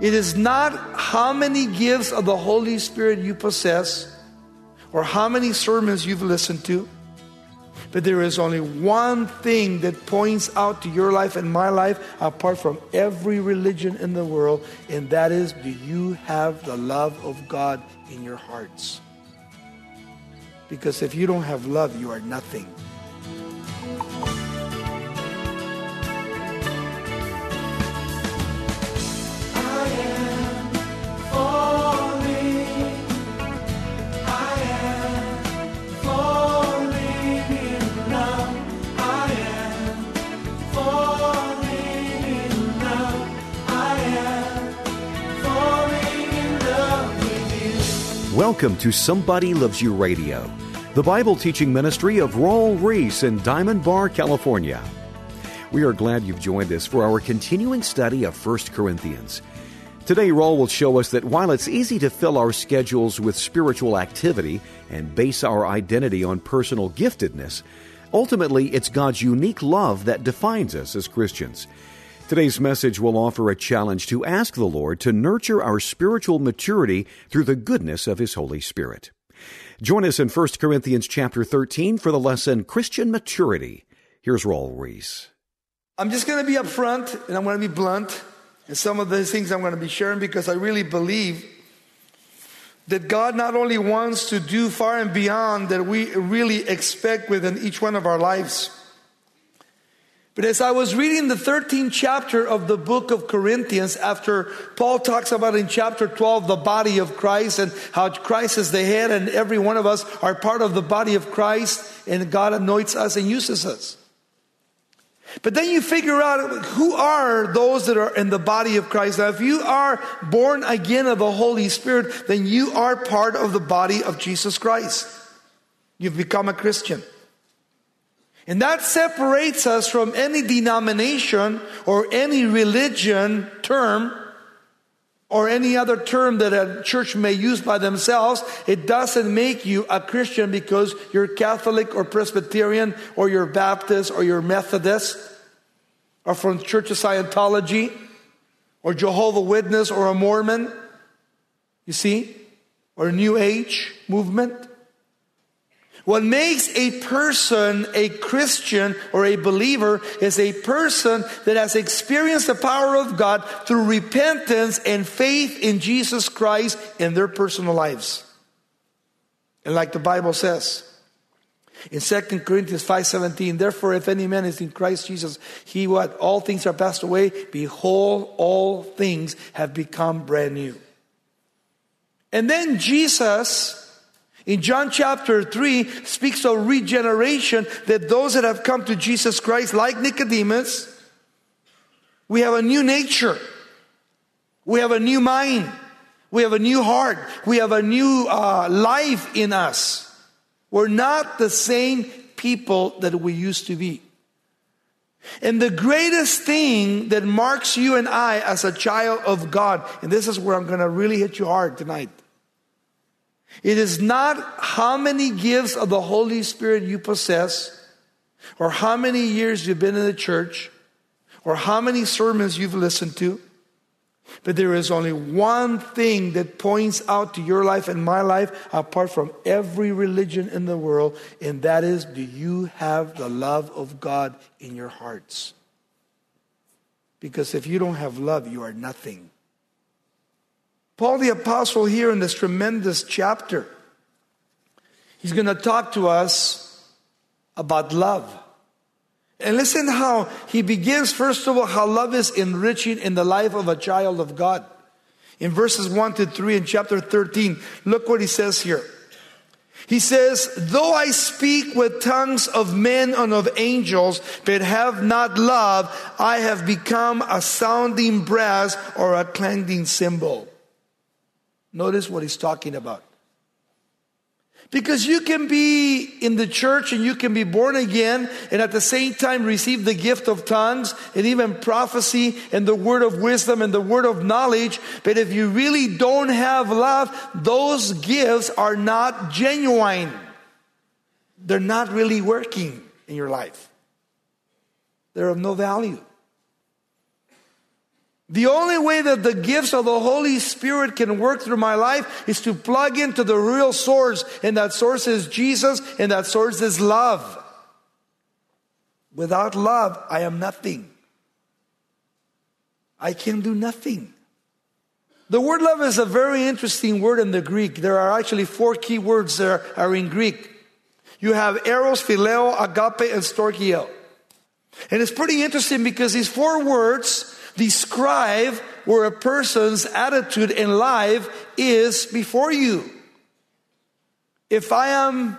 It is not how many gifts of the Holy Spirit you possess or how many sermons you've listened to, but there is only one thing that points out to your life and my life apart from every religion in the world, and that is, do you have the love of God in your hearts? Because if you don't have love, you are nothing. Welcome to Somebody Loves You Radio, the Bible teaching ministry of Raul Ries in Diamond Bar, California. We are glad you've joined us for our continuing study of 1 Corinthians. Today, Raul will show us that while it's easy to fill our schedules with spiritual activity and base our identity on personal giftedness, ultimately it's God's unique love that defines us as Christians. Today's message will offer a challenge to ask the Lord to nurture our spiritual maturity through the goodness of His Holy Spirit. Join us in 1 Corinthians chapter 13 for the lesson, Christian Maturity. Here's Raul Ries. I'm just going to be upfront and I'm going to be blunt. And some of the things I'm going to be sharing because I really believe that God not only wants to do far and beyond that we really expect within each one of our lives, but as I was reading the 13th chapter of the book of Corinthians, after Paul talks about in chapter 12 the body of Christ and how Christ is the head and every one of us are part of the body of Christ and God anoints us and uses us. But then you figure out who are those that are in the body of Christ. Now, if you are born again of the Holy Spirit, then you are part of the body of Jesus Christ. You've become a Christian. And that separates us from any denomination or any religion term or any other term that a church may use by themselves. It doesn't make you a Christian because you're Catholic or Presbyterian or you're Baptist or you're Methodist or from Church of Scientology or Jehovah's Witness or a Mormon, you see, or New Age movement. What makes a person a Christian or a believer is a person that has experienced the power of God through repentance and faith in Jesus Christ in their personal lives. And like the Bible says in 2 Corinthians 5:17, therefore if any man is in Christ Jesus, he what? All things are passed away. Behold, all things have become brand new. And then Jesus, in John chapter 3, speaks of regeneration, that those that have come to Jesus Christ, like Nicodemus, we have a new nature. We have a new mind. We have a new heart. We have a new life in us. We're not the same people that we used to be. And the greatest thing that marks you and I as a child of God, and this is where I'm going to really hit you hard tonight, it is not how many gifts of the Holy Spirit you possess, or how many years you've been in the church, or how many sermons you've listened to, but there is only one thing that points out to your life and my life apart from every religion in the world, and that is, do you have the love of God in your hearts? Because if you don't have love, you are nothing. Paul the Apostle here in this tremendous chapter, he's going to talk to us about love. And listen how he begins, first of all, how love is enriching in the life of a child of God. In verses 1 to 3 in chapter 13, look what he says here. He says, though I speak with tongues of men and of angels, but have not love, I have become a sounding brass or a clanging cymbal. Notice what he's talking about. Because you can be in the church and you can be born again and at the same time receive the gift of tongues and even prophecy and the word of wisdom and the word of knowledge. But if you really don't have love, those gifts are not genuine. They're not really working in your life. They're of no value. The only way that the gifts of the Holy Spirit can work through my life is to plug into the real source. And that source is Jesus. And that source is love. Without love, I am nothing. I can do nothing. The word love is a very interesting word in the Greek. There are actually four key words that are in Greek. You have eros, phileo, agape, and storkio. And it's pretty interesting because these four words describe where a person's attitude in life is before you. If I am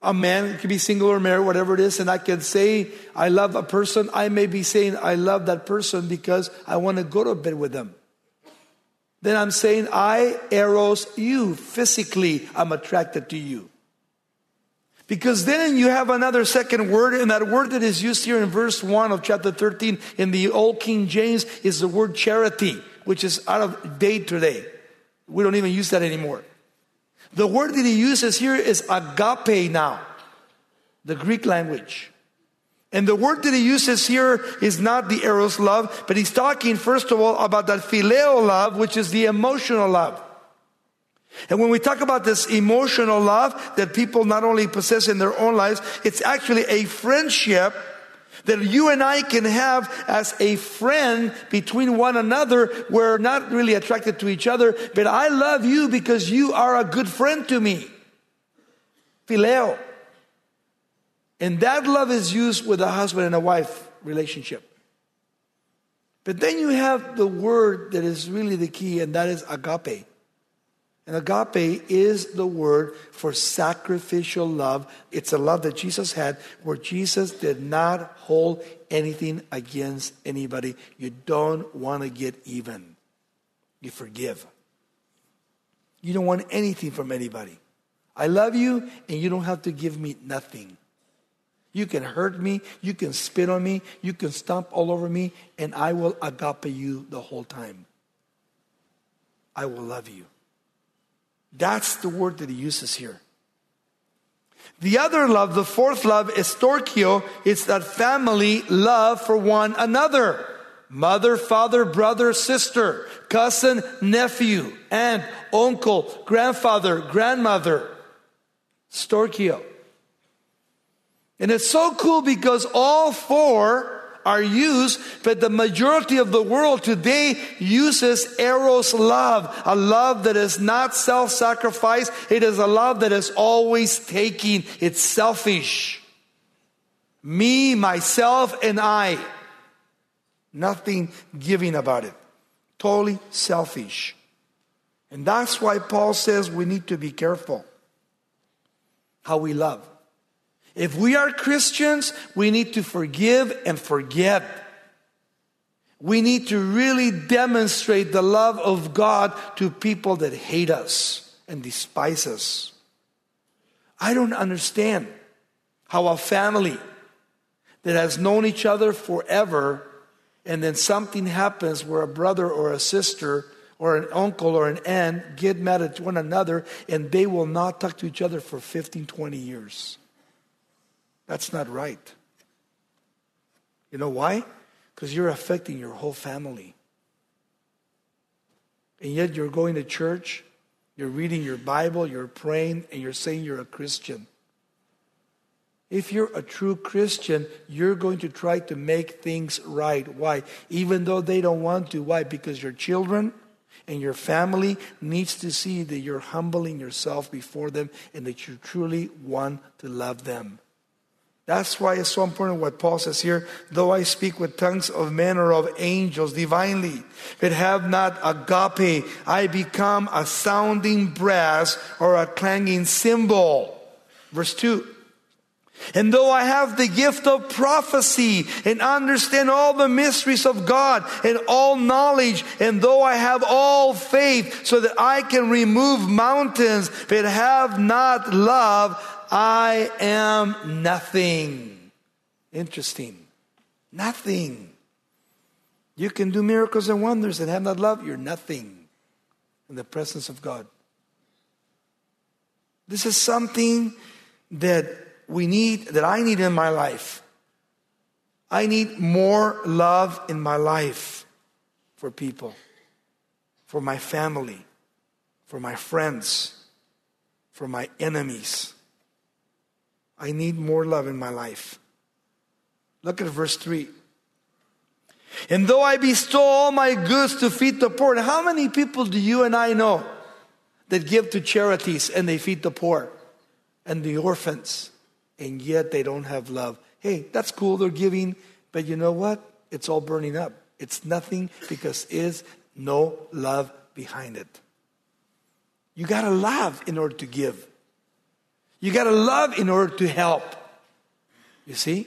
a man, it could be single or married, whatever it is, and I can say I love a person, I may be saying I love that person because I want to go to bed with them. Then I'm saying I eros you. Physically, I'm attracted to you. Because then you have another second word, and that word that is used here in verse 1 of chapter 13 in the Old King James is the word charity, which is out of date today. We don't even use that anymore. The word that he uses here is agape now, the Greek language. And the word that he uses here is not the eros love, but he's talking first of all about that phileo love, which is the emotional love. And when we talk about this emotional love that people not only possess in their own lives, it's actually a friendship that you and I can have as a friend between one another. We're not really attracted to each other, but I love you because you are a good friend to me. Phileo. And that love is used with a husband and a wife relationship. But then you have the word that is really the key, and that is agape. And agape is the word for sacrificial love. It's a love that Jesus had, where Jesus did not hold anything against anybody. You don't want to get even. You forgive. You don't want anything from anybody. I love you, and you don't have to give me nothing. You can hurt me. You can spit on me. You can stomp all over me, and I will agape you the whole time. I will love you. That's the word that he uses here. The other love, the fourth love, is storkio. It's that family love for one another. Mother, father, brother, sister, cousin, nephew, aunt, uncle, grandfather, grandmother. Storkio. And it's so cool because all four are used, but the majority of the world today uses eros love, a love that is not self-sacrifice. It is a love that is always taking. It's selfish. Me, myself, and I. Nothing giving about it. Totally selfish. And that's why Paul says we need to be careful how we love. If we are Christians, we need to forgive and forget. We need to really demonstrate the love of God to people that hate us and despise us. I don't understand how a family that has known each other forever, and then something happens where a brother or a sister or an uncle or an aunt get mad at one another, and they will not talk to each other for 15, 20 years. That's not right. You know why? Because you're affecting your whole family. And yet you're going to church, you're reading your Bible, you're praying, and you're saying you're a Christian. If you're a true Christian, you're going to try to make things right. Why? Even though they don't want to. Why? Because your children and your family needs to see that you're humbling yourself before them and that you truly want to love them. That's why it's so important what Paul says here. Though I speak with tongues of men or of angels divinely, but have not agape, I become a sounding brass or a clanging cymbal. Verse 2. And though I have the gift of prophecy and understand all the mysteries of God and all knowledge, and though I have all faith so that I can remove mountains, but have not love, I am nothing. Interesting. Nothing. You can do miracles and wonders and have not love. You're nothing in the presence of God. This is something that we need, that I need in my life. I need more love in my life. for people, for my family, for my friends, for my enemies. I need more love in my life. Look at verse 3. And though I bestow all my goods to feed the poor. How many people do you and I know that give to charities and they feed the poor and the orphans, and yet they don't have love? Hey, that's cool, they're giving, but you know what? It's all burning up. It's nothing because there's no love behind it. You got to love in order to give. You got to love in order to help. You see?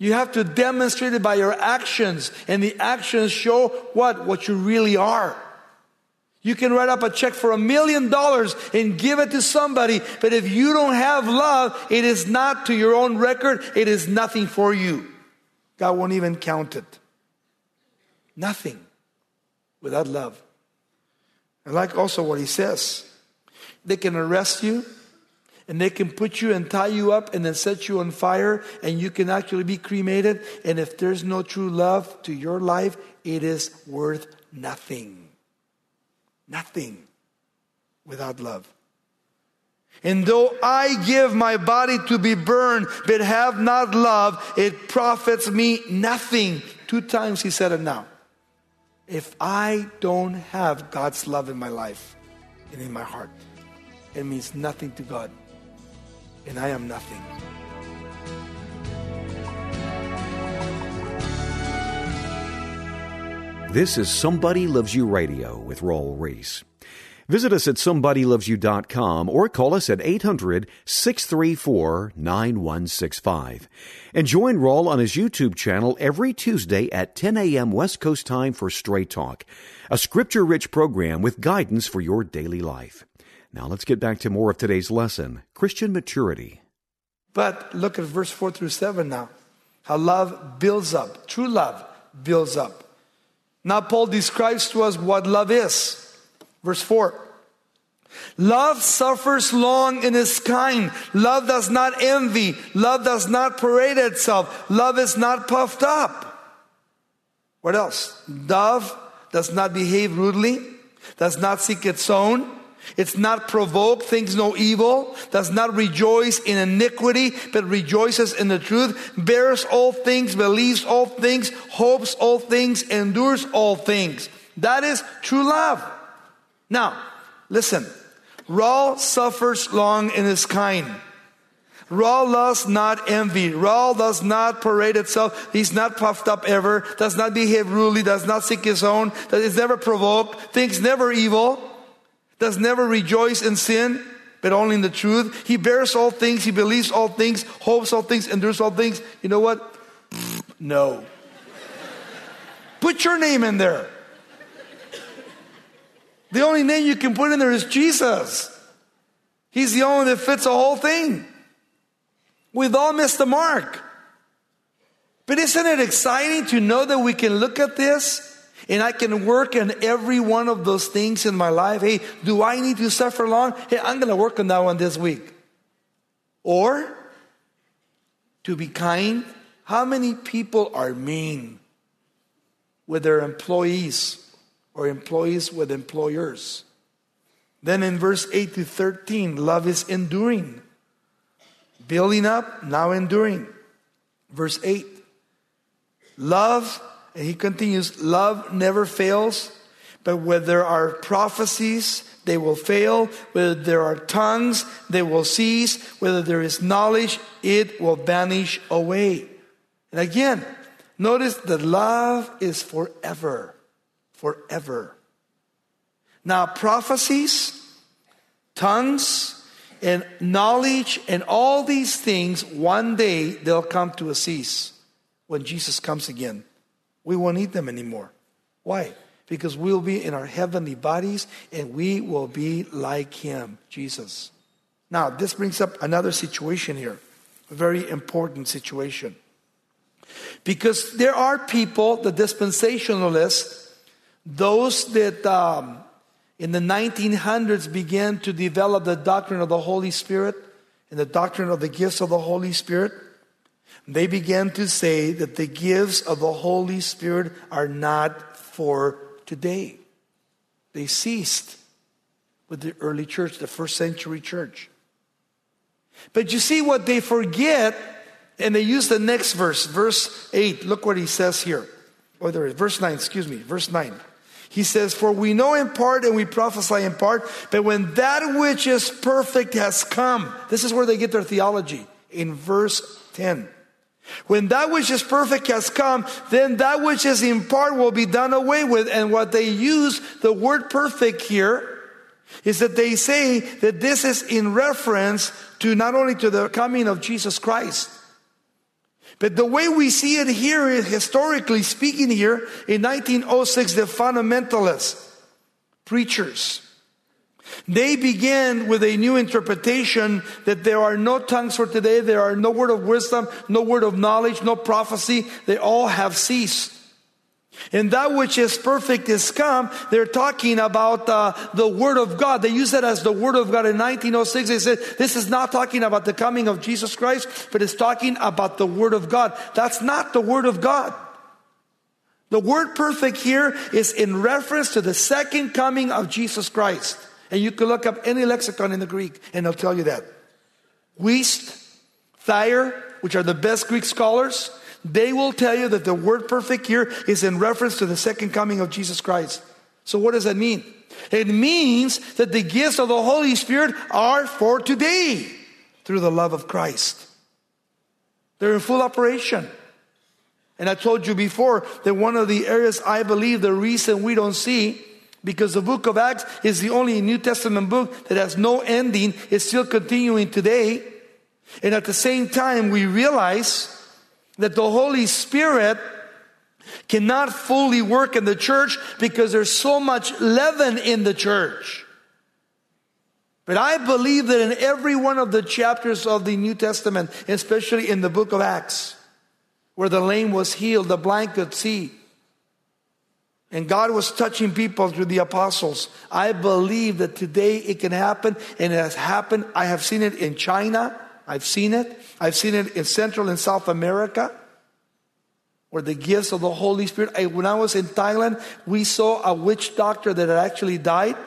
You have to demonstrate it by your actions. And the actions show what? What you really are. You can write up a check for $1 million and give it to somebody. But if you don't have love, it is not to your own record. It is nothing for you. God won't even count it. Nothing without love. I like also what he says. They can arrest you. And they can put you and tie you up and then set you on fire. And you can actually be cremated. And if there's no true love to your life, it is worth nothing. Nothing without love. And though I give my body to be burned, but have not love, it profits me nothing. 2 times he said it now. If I don't have God's love in my life and in my heart, it means nothing to God. And I am nothing. This is Somebody Loves You Radio with Raul Ries. Visit us at somebodylovesyou.com or call us at 800-634-9165. And join Raul on his YouTube channel every Tuesday at 10 a.m. West Coast time for Straight Talk, a scripture-rich program with guidance for your daily life. Now let's get back to more of today's lesson, Christian maturity. But look at verse 4 through 7 now. How love builds up. True love builds up. Now Paul describes to us what love is. Verse 4. Love suffers long and is kind. Love does not envy. Love does not parade itself. Love is not puffed up. What else? Love does not behave rudely. Does not seek its own. It's not provoked, thinks no evil, does not rejoice in iniquity, but rejoices in the truth, bears all things, believes all things, hopes all things, endures all things. That is true love. Now, listen. Raul suffers long and is kind. Raul does not envy. Raul does not parade itself. He's not puffed up ever, does not behave rudely, does not seek his own, is never provoked, thinks never evil. Does never rejoice in sin, but only in the truth. He bears all things. He believes all things. Hopes all things. Endures all things. You know what? No. Put your name in there. The only name you can put in there is Jesus. He's the only one that fits the whole thing. We've all missed the mark. But isn't it exciting to know that we can look at this? And I can work on every one of those things in my life. Hey, do I need to suffer long? Hey, I'm going to work on that one this week. Or, to be kind. How many people are mean with their employees or employees with employers? Then in verse 8 to 13, love is enduring. Building up, now enduring. Verse 8, love. And he continues, love never fails, but where there are prophecies, they will fail. Where there are tongues, they will cease. Whether there is knowledge, it will vanish away. And again, notice that love is forever, forever. Now, prophecies, tongues, and knowledge, and all these things, one day they'll come to a cease when Jesus comes again. We won't need them anymore. Why? Because we'll be in our heavenly bodies and we will be like him, Jesus. Now, this brings up another situation here. A very important situation. Because there are people, the dispensationalists, those that in the 1900s began to develop the doctrine of the Holy Spirit and the doctrine of the gifts of the Holy Spirit. They began to say that the gifts of the Holy Spirit are not for today. They ceased with the early church, the first century church. But you see what they forget, and they use the next verse, verse 8. Look what he says here. Oh, there it is. Verse 9, excuse me, verse 9. He says, "For we know in part and we prophesy in part, but when that which is perfect has come." This is where they get their theology, in verse 10. "When that which is perfect has come, then that which is in part will be done away with." And what they use, the word perfect here, is that they say that this is in reference to not only to the coming of Jesus Christ, but the way we see it here, historically speaking here, in 1906, the fundamentalist preachers, they began with a new interpretation that there are no tongues for today, there are no word of wisdom, no word of knowledge, no prophecy. They all have ceased. And that which is perfect is come. They're talking about the Word of God. They use that as the Word of God in 1906. They said, this is not talking about the coming of Jesus Christ, but it's talking about the Word of God. That's not the Word of God. The word perfect here is in reference to the second coming of Jesus Christ. And you can look up any lexicon in the Greek, and they'll tell you that. Wist, Thayer, which are the best Greek scholars, they will tell you that the word perfect here is in reference to the second coming of Jesus Christ. So what does that mean? It means that the gifts of the Holy Spirit are for today through the love of Christ. They're in full operation. And I told you before that one of the areas I believe the reason we don't see, because the book of Acts is the only New Testament book that has no ending, it's still continuing today. And at the same time, we realize that the Holy Spirit cannot fully work in the church because there's so much leaven in the church. But I believe that in every one of the chapters of the New Testament, especially in the book of Acts, where the lame was healed, the blind could see, and God was touching people through the apostles, I believe that today it can happen, and it has happened. I have seen it in China. I've seen it. I've seen it in Central and South America, where the gifts of the Holy Spirit. When I was in Thailand, we saw a witch doctor that had actually died.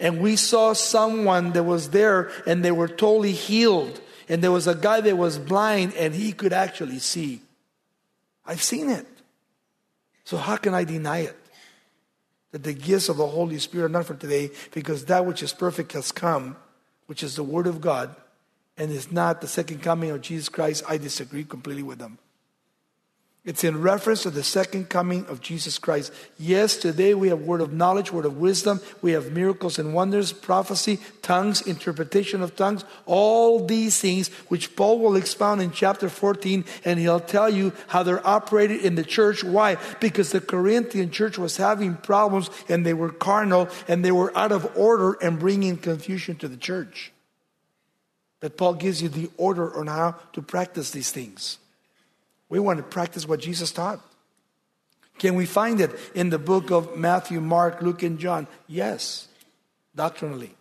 And we saw someone that was there, and they were totally healed. And there was a guy that was blind, and he could actually see. I've seen it. So how can I deny it? That the gifts of the Holy Spirit are not for today, because that which is perfect has come, which is the Word of God, and it's not the second coming of Jesus Christ. I disagree completely with them. It's in reference to the second coming of Jesus Christ. Yes, today we have word of knowledge, word of wisdom. We have miracles and wonders, prophecy, tongues, interpretation of tongues. All these things, which Paul will expound in chapter 14, and he'll tell you how they're operated in the church. Why? Because the Corinthian church was having problems, and they were carnal, and they were out of order and bringing confusion to the church. That Paul gives you the order on how to practice these things. We want to practice what Jesus taught. Can we find it in the book of Matthew, Mark, Luke, and John? Yes, doctrinally.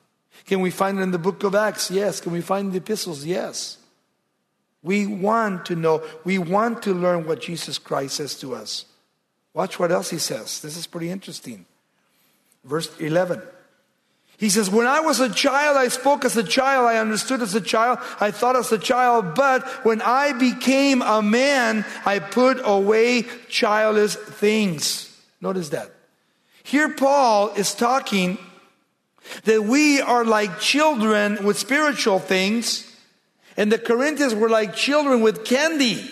Can we find it in the book of Acts? Yes. Can we find the epistles? Yes. We want to know. We want to learn what Jesus Christ says to us. Watch what else he says. This is pretty interesting. Verse 11. He says, "When I was a child, I spoke as a child, I understood as a child, I thought as a child, but when I became a man, I put away childish things." Notice that. Here Paul is talking that we are like children with spiritual things, and the Corinthians were like children with candy,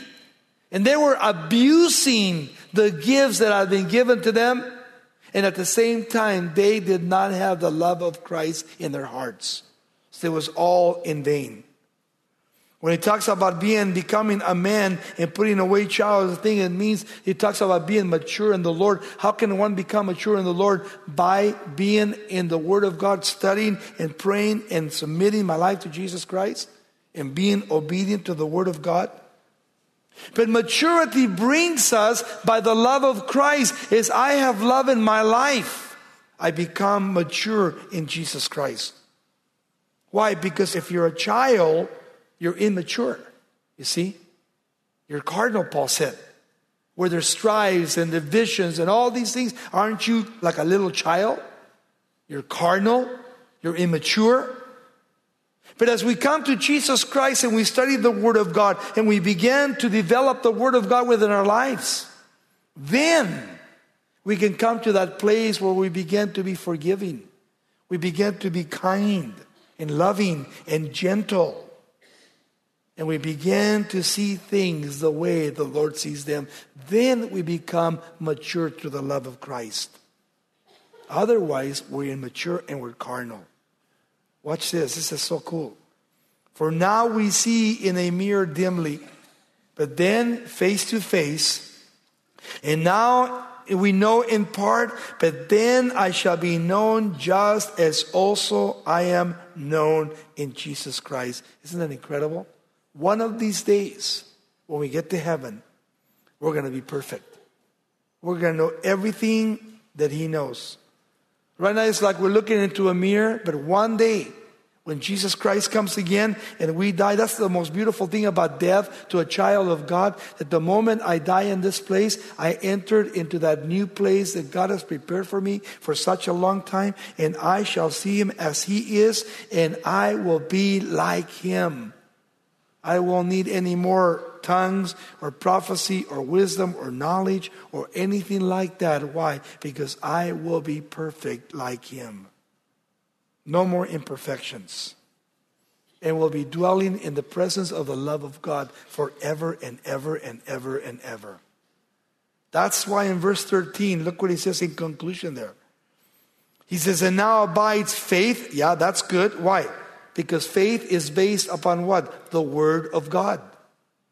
and they were abusing the gifts that had been given to them. And at the same time, they did not have the love of Christ in their hearts. So it was all in vain. When he talks about becoming a man and putting away childish things, it means he talks about being mature in the Lord. How can one become mature in the Lord? By being in the Word of God, studying and praying and submitting my life to Jesus Christ and being obedient to the Word of God. But maturity brings us by the love of Christ. As I have love in my life, I become mature in Jesus Christ. Why? Because if you're a child, you're immature. You see? You're carnal, Paul said. where there's strives and divisions and all these things, aren't you like a little child? You're carnal. You're immature. But as we come to Jesus Christ and we study the Word of God and we begin to develop the Word of God within our lives, then we can come to that place where we begin to be forgiving. We begin to be kind and loving and gentle. And we begin to see things the way the Lord sees them. Then we become mature to the love of Christ. Otherwise, we're immature and we're carnal. Watch this. This is so cool. For now we see in a mirror dimly, but then face to face. And now we know in part, but then I shall be known just as also I am known in Jesus Christ. Isn't that incredible? One of these days, when we get to heaven, we're going to be perfect. We're going to know everything that He knows. Right now, it's like we're looking into a mirror, but one day, when Jesus Christ comes again and we die, that's the most beautiful thing about death to a child of God, that the moment I die in this place, I entered into that new place that God has prepared for me for such a long time, and I shall see Him as He is, and I will be like Him. I won't need any more tongues or prophecy or wisdom or knowledge or anything like that. Why? Because I will be perfect like Him. No more imperfections. And we'll be dwelling in the presence of the love of God forever and ever and ever and ever. That's why in verse 13, look what he says in conclusion there. He says, and now abides faith. Yeah, that's good. Why? Because faith is based upon what? The Word of God.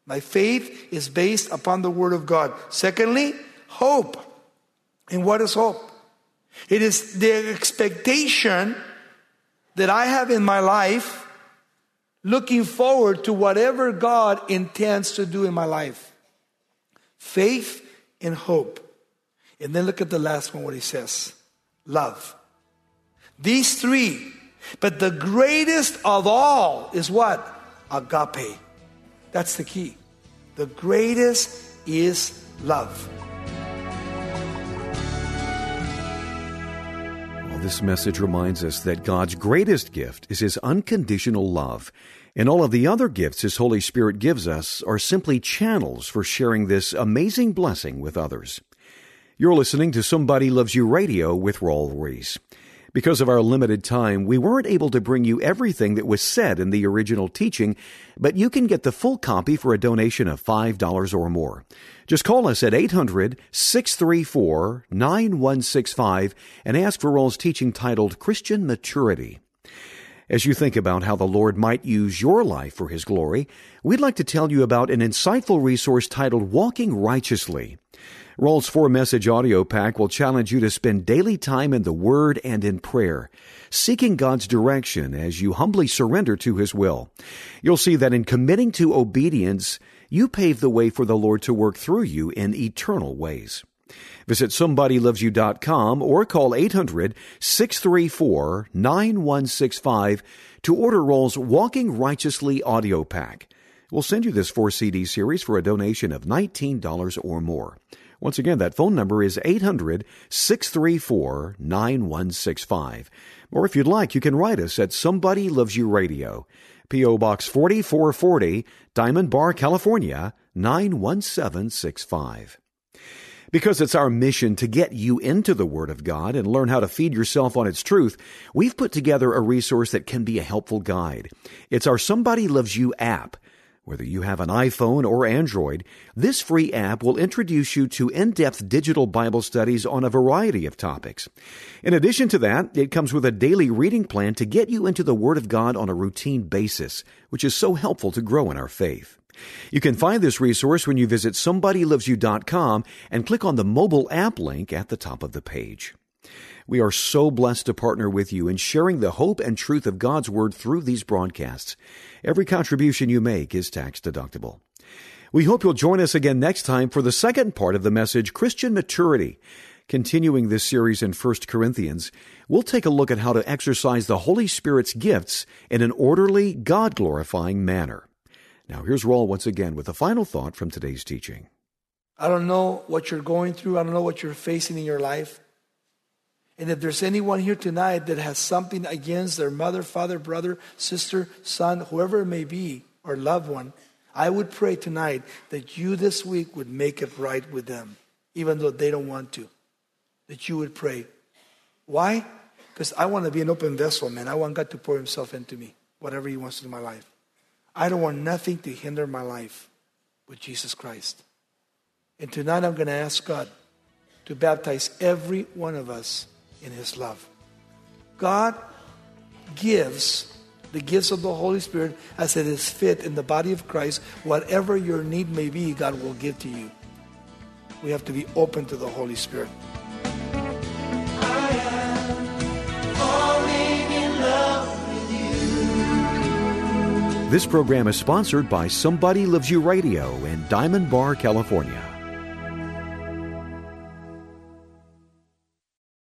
My faith is based upon the Word of God. Secondly, hope. And what is hope? It is the expectation that I have in my life, looking forward to whatever God intends to do in my life. Faith and hope. And then look at the last one, what he says. Love. These three. But the greatest of all is what? Agape. That's the key. The greatest is love. Well, this message reminds us that God's greatest gift is His unconditional love. And all of the other gifts His Holy Spirit gives us are simply channels for sharing this amazing blessing with others. You're listening to Somebody Loves You Radio with Raul Ries. Because of our limited time, we weren't able to bring you everything that was said in the original teaching, but you can get the full copy for a donation of $5 or more. Just call us at 800-634-9165 and ask for Raul's teaching titled Christian Maturity. As you think about how the Lord might use your life for His glory, we'd like to tell you about an insightful resource titled Walking Righteously. Raul's 4-message audio pack will challenge you to spend daily time in the Word and in prayer, seeking God's direction as you humbly surrender to His will. You'll see that in committing to obedience, you pave the way for the Lord to work through you in eternal ways. Visit somebodylovesyou.com or call 800-634-9165 to order Raul's Walking Righteously audio pack. We'll send you this 4-CD series for a donation of $19 or more. Once again, that phone number is 800-634-9165. Or if you'd like, you can write us at Somebody Loves You Radio, P.O. Box 4440, Diamond Bar, California, 91765. Because it's our mission to get you into the Word of God and learn how to feed yourself on its truth, we've put together a resource that can be a helpful guide. It's our Somebody Loves You app. Whether you have an iPhone or Android, this free app will introduce you to in-depth digital Bible studies on a variety of topics. In addition to that, it comes with a daily reading plan to get you into the Word of God on a routine basis, which is so helpful to grow in our faith. You can find this resource when you visit somebodylovesyou.com and click on the mobile app link at the top of the page. We are so blessed to partner with you in sharing the hope and truth of God's Word through these broadcasts. Every contribution you make is tax deductible. We hope you'll join us again next time for the second part of the message, Christian Maturity. Continuing this series in 1 Corinthians, we'll take a look at how to exercise the Holy Spirit's gifts in an orderly, God-glorifying manner. Now here's Raul once again with a final thought from today's teaching. I don't know what you're going through. I don't know what you're facing in your life. And if there's anyone here tonight that has something against their mother, father, brother, sister, son, whoever it may be, or loved one, I would pray tonight that you this week would make it right with them, even though they don't want to, that you would pray. Why? Because I want to be an open vessel, man. I want God to pour himself into me, whatever he wants to do in my life. I don't want nothing to hinder my life with Jesus Christ. And tonight I'm going to ask God to baptize every one of us in his love. God gives the gifts of the Holy Spirit as it is fit in the body of Christ. Whatever your need may be, God will give to you. We have to be open to the Holy Spirit. This program is sponsored by Somebody Loves You Radio in Diamond Bar, California.